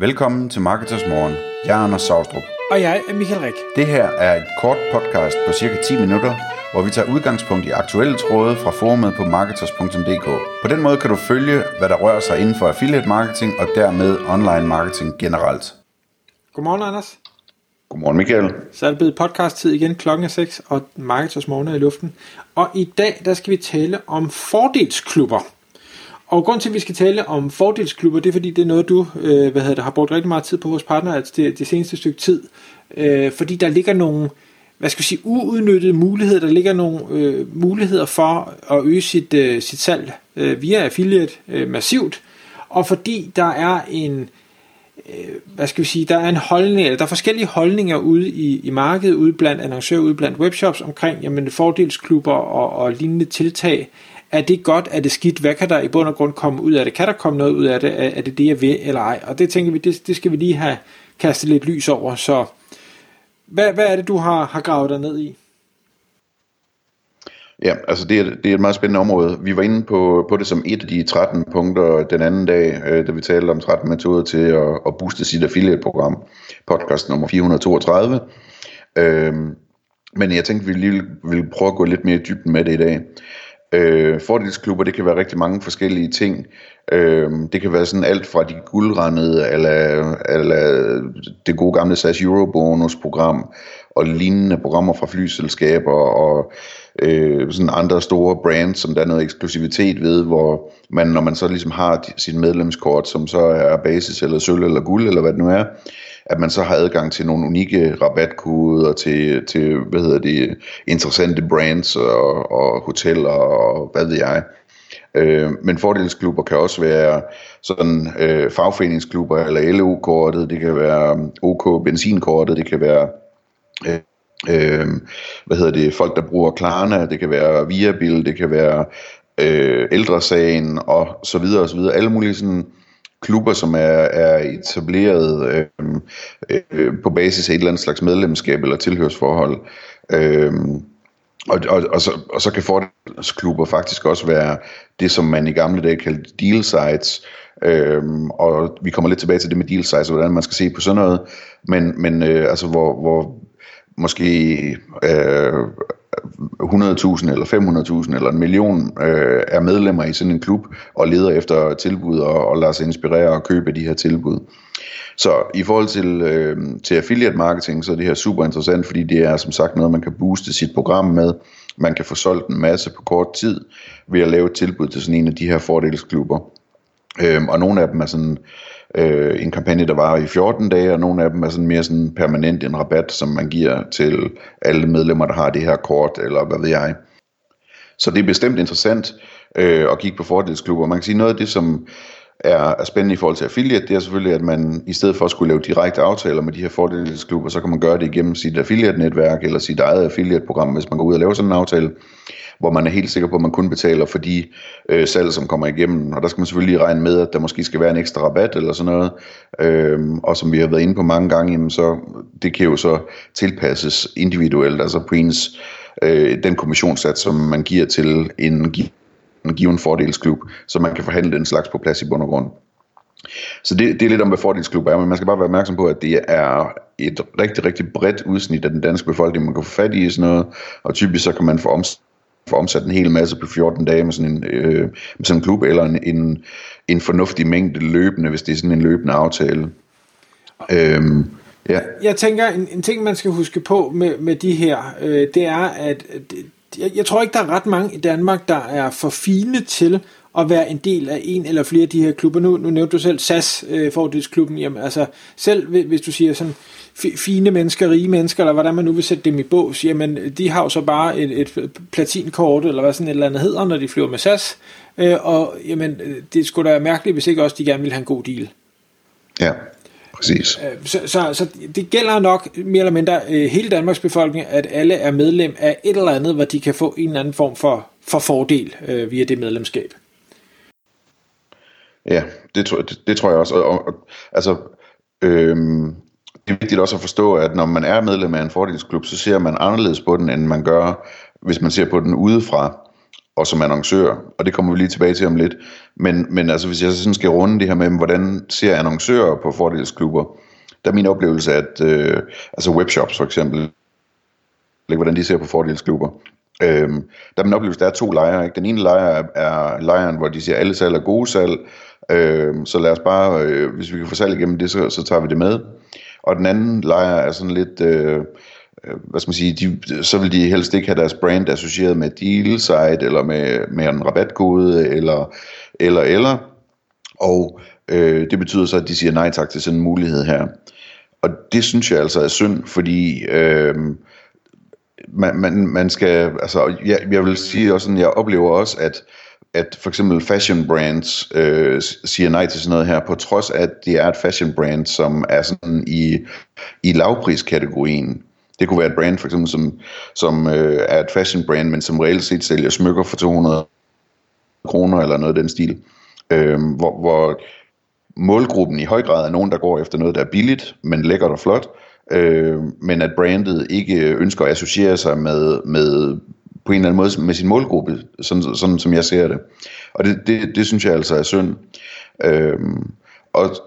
Velkommen til Marketers Morgen. Jeg er Anders Savstrup. Og jeg er Michael Rik. Det her er et kort podcast på cirka 10 minutter, hvor vi tager udgangspunkt i aktuelle tråde fra forumet på marketers.dk. På den måde kan du følge, hvad der rører sig inden for affiliate marketing og dermed online marketing generelt. Godmorgen, Anders. Godmorgen, Michael. Så er det blevet podcast-tid igen, klokken er 6, og Marketers Morgen er i luften. Og i dag, der skal vi tale om fordelsklubber. Og grund til, at vi skal tale om fordelsklubber, det er fordi, det er noget, du har brugt rigtig meget tid på hos partner, altså det seneste stykke tid. Fordi der ligger nogle, uudnyttede muligheder, der ligger nogle muligheder for at øge sit salg via affiliate massivt. Og fordi der er en holdning, eller der er forskellige holdninger ude i markedet, ude blandt annoncører, ude blandt webshops omkring, jamen, fordelsklubber og lignende tiltag. Er det godt? Er det skidt? Hvad kan der i bund og grund komme ud af det? Kan der komme noget ud af det? Er det det, jeg vil, eller ej? Og det tænker vi, det skal vi lige have kastet lidt lys over. Så hvad er det, du har gravet dig ned i? Ja, altså det er et meget spændende område. Vi var inde på det som et af de 13 punkter den anden dag, da vi talte om 13 metoder til at booste sit affiliate-program. Podcast nummer 432. Men jeg tænkte, vi lige ville prøve at gå lidt mere i dybden med det i dag. Fordelsklubber, det kan være rigtig mange forskellige ting. Det kan være sådan alt fra de guldrandede eller det gode gamle SAS Eurobonus program og lignende programmer fra flyselskaber og sådan andre store brands, som der er noget eksklusivitet ved, hvor man, når man så ligesom har sit medlemskort, som så er basis eller sølv eller guld eller hvad det nu er, at man så har adgang til nogle unikke rabatkoder til interessante brands og hoteller og hvad ved jeg. Men fordelsklubber kan også være sådan fagforeningsklubber eller LO-kortet, det kan være OK-benzinkortet, det kan være folk, der bruger Klarna, det kan være Viabill, det kan være ældresagen og så videre og så videre. Alle mulige sådan klubber, som er etableret på basis af et eller andet slags medlemskab eller tilhørsforhold. Og så kan fordelsklubber faktisk også være det, som man i gamle dage kaldte deal sites. Og vi kommer lidt tilbage til det med deal sites, og hvordan man skal se på sådan noget. Men hvor måske 100.000 eller 500.000 eller 1 million er medlemmer i sådan en klub og leder efter tilbud og lader sig inspirere og købe de her tilbud. Så i forhold til affiliate marketing, så er det her super interessant, fordi det er som sagt noget, man kan booste sit program med. Man kan få solgt en masse på kort tid ved at lave et tilbud til sådan en af de her fordelsklubber. Og nogle af dem er sådan en kampagne, der varer i 14 dage, og nogle af dem er sådan mere sådan permanent en rabat, som man giver til alle medlemmer, der har det her kort, eller hvad ved jeg. Så det er bestemt interessant at kigge på fordelsklubber. Man kan sige, noget af det, som er spændende i forhold til affiliate, det er selvfølgelig, at man i stedet for at skulle lave direkte aftaler med de her fordelsklubber, så kan man gøre det igennem sit affiliate-netværk, eller sit eget affiliate-program, hvis man går ud og laver sådan en aftale, hvor man er helt sikker på, at man kun betaler for de salg, som kommer igennem. Og der skal man selvfølgelig lige regne med, at der måske skal være en ekstra rabat eller sådan noget. Og som vi har været inde på mange gange, jamen så det kan jo så tilpasses individuelt, altså på ens, den kommissionssats, som man giver til en given fordelsklub, så man kan forhandle den slags på plads i bund og grund. Så det er lidt om, hvad fordelsklubber er, men man skal bare være opmærksom på, at det er et rigtig, rigtig bredt udsnit af den danske befolkning, man kan få fat i sådan noget, og typisk så kan man få omsat en hel masse på 14 dage med sådan en klub, eller en fornuftig mængde løbende, hvis det er sådan en løbende aftale. Ja. Jeg tænker, en ting, man skal huske på med de her, det er, at jeg tror ikke, der er ret mange i Danmark, der er for fine til at være en del af en eller flere af de her klubber. Nu nævnte du selv SAS fordelsklubben. Jamen, altså, selv hvis du siger sådan fine mennesker, rige mennesker, eller hvordan man nu vil sætte dem i bås, jamen de har jo så bare et platinkort, eller hvad sådan et eller andet hedder, når de flyver med SAS. Og jamen, det skulle da være mærkeligt, hvis ikke også de gerne ville have en god deal. Ja. Så det gælder nok mere eller mindre hele Danmarks befolkning, at alle er medlem af et eller andet, hvor de kan få en eller anden form for fordel via det medlemskab. Ja, det tror jeg også. Det er vigtigt også at forstå, at når man er medlem af en fordelsklub, så ser man anderledes på den, end man gør, hvis man ser på den udefra. og som annoncør, og det kommer vi lige tilbage til om lidt. Men altså, hvis jeg sådan skal runde det her med, hvordan ser annoncører på fordelsklubber, der er min oplevelse, at altså webshops for eksempel, hvordan de ser på fordelsklubber. Der er min oplevelse, der er to lejre. Ikke? Den ene lejre er lejren, hvor de siger, alle salg er gode salg, så lad os bare, hvis vi kan få salg igennem det, så tager vi det med. Og den anden lejre er sådan lidt, hvad skal man sige, så vil de helst ikke have deres brand associeret med deal site, eller med en rabatkode, eller. Og det betyder så, at de siger nej tak til sådan en mulighed her. Og det synes jeg altså er synd, fordi man skal, altså jeg vil sige også sådan, jeg oplever også, at for eksempel fashion brands siger nej til sådan noget her, på trods af, at det er et fashion brand, som er sådan i lavpriskategorien. Det kunne være et brand for eksempel, som er et fashion brand, men som reelt set sælger smykker for 200 kroner eller noget af den stil. Hvor målgruppen i høj grad er nogen, der går efter noget, der er billigt, men lækkert og flot, men at brandet ikke ønsker at associere sig med på en eller anden måde med sin målgruppe, sådan som jeg ser det. Og det synes jeg altså er synd.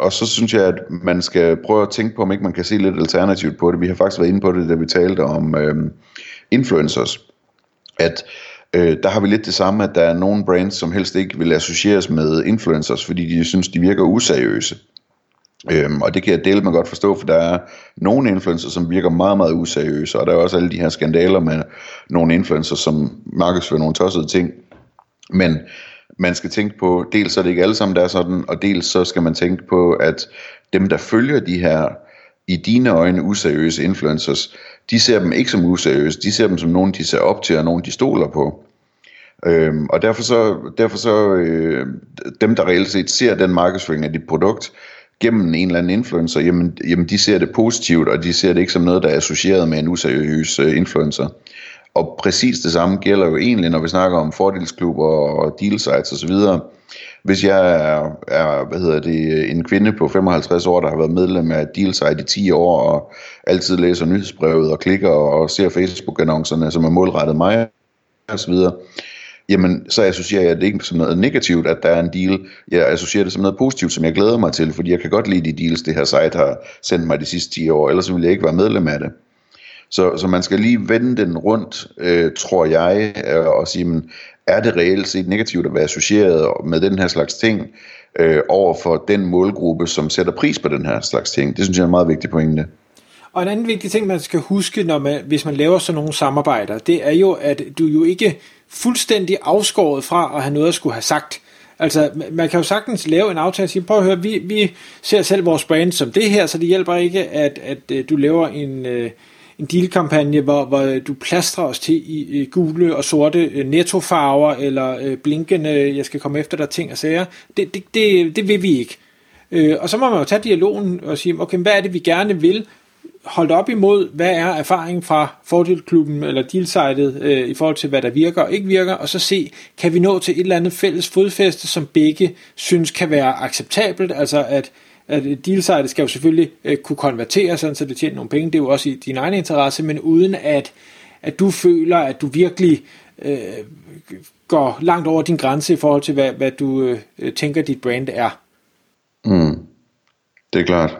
Og så synes jeg, at man skal prøve at tænke på, om ikke man kan se lidt alternativt på det. Vi har faktisk været inde på det, da vi talte om influencers. At der har vi lidt det samme, at der er nogle brands, som helst ikke vil associeres med influencers, fordi de synes, de virker useriøse. Og det kan jeg dele med godt forstå, for der er nogle influencers, som virker meget, meget useriøse, og der er også alle de her skandaler med nogle influencers, som markedsfører nogle tossede ting. Men man skal tænke på, dels er det ikke alle sammen, der er sådan, og dels så skal man tænke på, at dem, der følger de her, i dine øjne, useriøse influencers, de ser dem ikke som useriøse, de ser dem som nogen, de ser op til, og nogen, de stoler på. Og derfor så dem, der reelt set ser den markedsføring af dit produkt gennem en eller anden influencer, jamen de ser det positivt, og de ser det ikke som noget, der er associeret med en useriøs influencer. Og præcis det samme gælder jo egentlig, når vi snakker om fordelsklubber og deal sites osv. Hvis jeg er en kvinde på 55 år, der har været medlem af deal site i 10 år, og altid læser nyhedsbrevet og klikker og ser Facebook-annoncerne, som er målrettet mig osv., jamen så associerer jeg det ikke som noget negativt, at der er en deal. Jeg associerer det som noget positivt, som jeg glæder mig til, fordi jeg kan godt lide de deals, det her site har sendt mig de sidste 10 år, ellers ville jeg ikke være medlem af det. Så man skal lige vende den rundt, tror jeg, og sige, men, er det reelt set negativt at være associeret med den her slags ting over for den målgruppe, som sætter pris på den her slags ting? Det synes jeg er en meget vigtig pointe. Og en anden vigtig ting, man skal huske, hvis man laver sådan nogle samarbejder, det er jo, at du jo ikke fuldstændig afskåret fra at have noget at skulle have sagt. Altså, man kan jo sagtens lave en aftale og sige, prøv at høre, vi ser selv vores brand som det her, så det hjælper ikke, at du laver en dealkampagne, hvor du plastrer os til i gule og sorte nettofarver, eller blinkende, jeg skal komme efter dig, ting og sager. Det vil vi ikke. Og så må man jo tage dialogen og sige, okay, hvad er det, vi gerne vil? Holdt op imod, hvad er erfaringen fra fordelsklubben eller dealsitet i forhold til, hvad der virker og ikke virker, og så se, kan vi nå til et eller andet fælles fodfæste, som begge synes kan være acceptabelt, altså at dealsitet skal jo selvfølgelig kunne konvertere, sådan, så det tjener nogle penge, det er jo også i din egen interesse, men uden at du føler, at du virkelig går langt over din grænse i forhold til, hvad du tænker, dit brand er. Mm. Det er klart.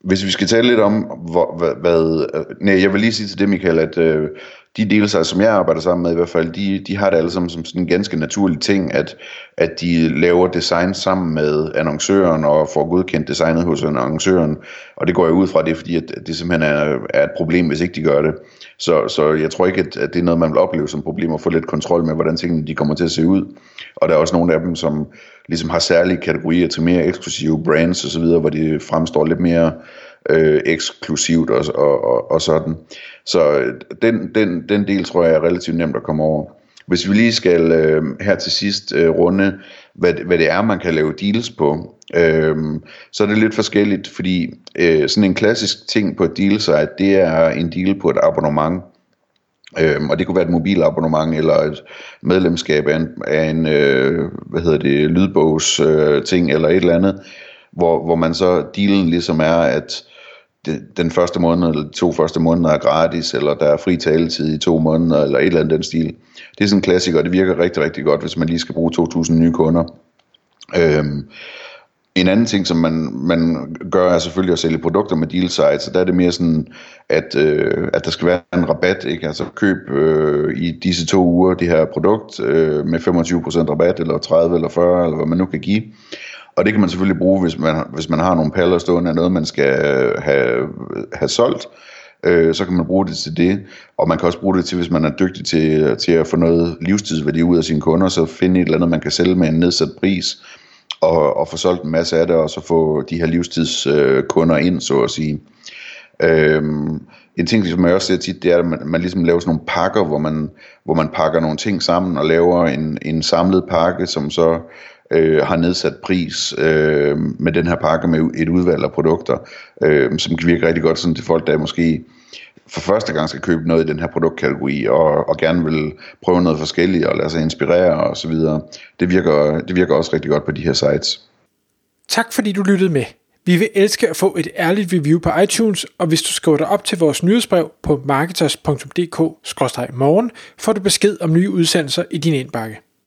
Hvis vi skal tale lidt om, jeg vil lige sige til det, Michael, at de delser, som jeg arbejder sammen med i hvert fald, de har det alle sammen som sådan en ganske naturlig ting, at de laver design sammen med annoncøren og får godkendt designet hos annoncøren. Og det går jeg ud fra, det er fordi, at det simpelthen er et problem, hvis ikke de gør det. Så jeg tror ikke, at det er noget, man vil opleve som problem, at få lidt kontrol med, hvordan tingene de kommer til at se ud. Og der er også nogle af dem, som ligesom har særlige kategorier til mere eksklusive brands osv., hvor de fremstår lidt mere eksklusivt og sådan. Så den del tror jeg er relativt nemt at komme over. Hvis vi lige skal her til sidst runde, hvad det er, man kan lave deals på, så er det lidt forskelligt, fordi sådan en klassisk ting på et dealsite, det er en deal på et abonnement. Og det kunne være et mobilabonnement eller et medlemskab af en lydbogs ting eller et eller andet, hvor man så dealen ligesom er, at den første måned eller to første måneder er gratis, eller der er fri taletid i 2 måneder, eller et eller andet den stil. Det er sådan en klassiker, og det virker rigtig, rigtig godt, hvis man lige skal bruge 2.000 nye kunder. En anden ting, som man gør, er selvfølgelig at sælge produkter med deal sites, så der er det mere sådan, at der skal være en rabat, ikke? Altså køb i disse 2 uger det her produkt med 25% rabat, eller 30 eller 40, eller hvad man nu kan give. Og det kan man selvfølgelig bruge, hvis man har nogle paller stående af noget, man skal have solgt, så kan man bruge det til det. Og man kan også bruge det til, hvis man er dygtig til at få noget livstidsværdi ud af sine kunder, så finde et eller andet, man kan sælge med en nedsat pris, og få solgt en masse af det, og så få de her livstidskunder ind, så at sige. En ting, som jeg også ser tit, det er, at man ligesom laver sådan nogle pakker, hvor man pakker nogle ting sammen, og laver en samlet pakke, som så har nedsat pris med den her pakke med et udvalg af produkter, som kan virke rigtig godt sådan til folk, der måske for første gang skal købe noget i den her produktkategori, og gerne vil prøve noget forskelligt, og lade sig inspirere og så videre. Det virker også rigtig godt på de her sites. Tak fordi du lyttede med. Vi vil elske at få et ærligt review på iTunes, og hvis du skriver dig op til vores nyhedsbrev på marketers.dk/morgen, får du besked om nye udsendelser i din indbakke.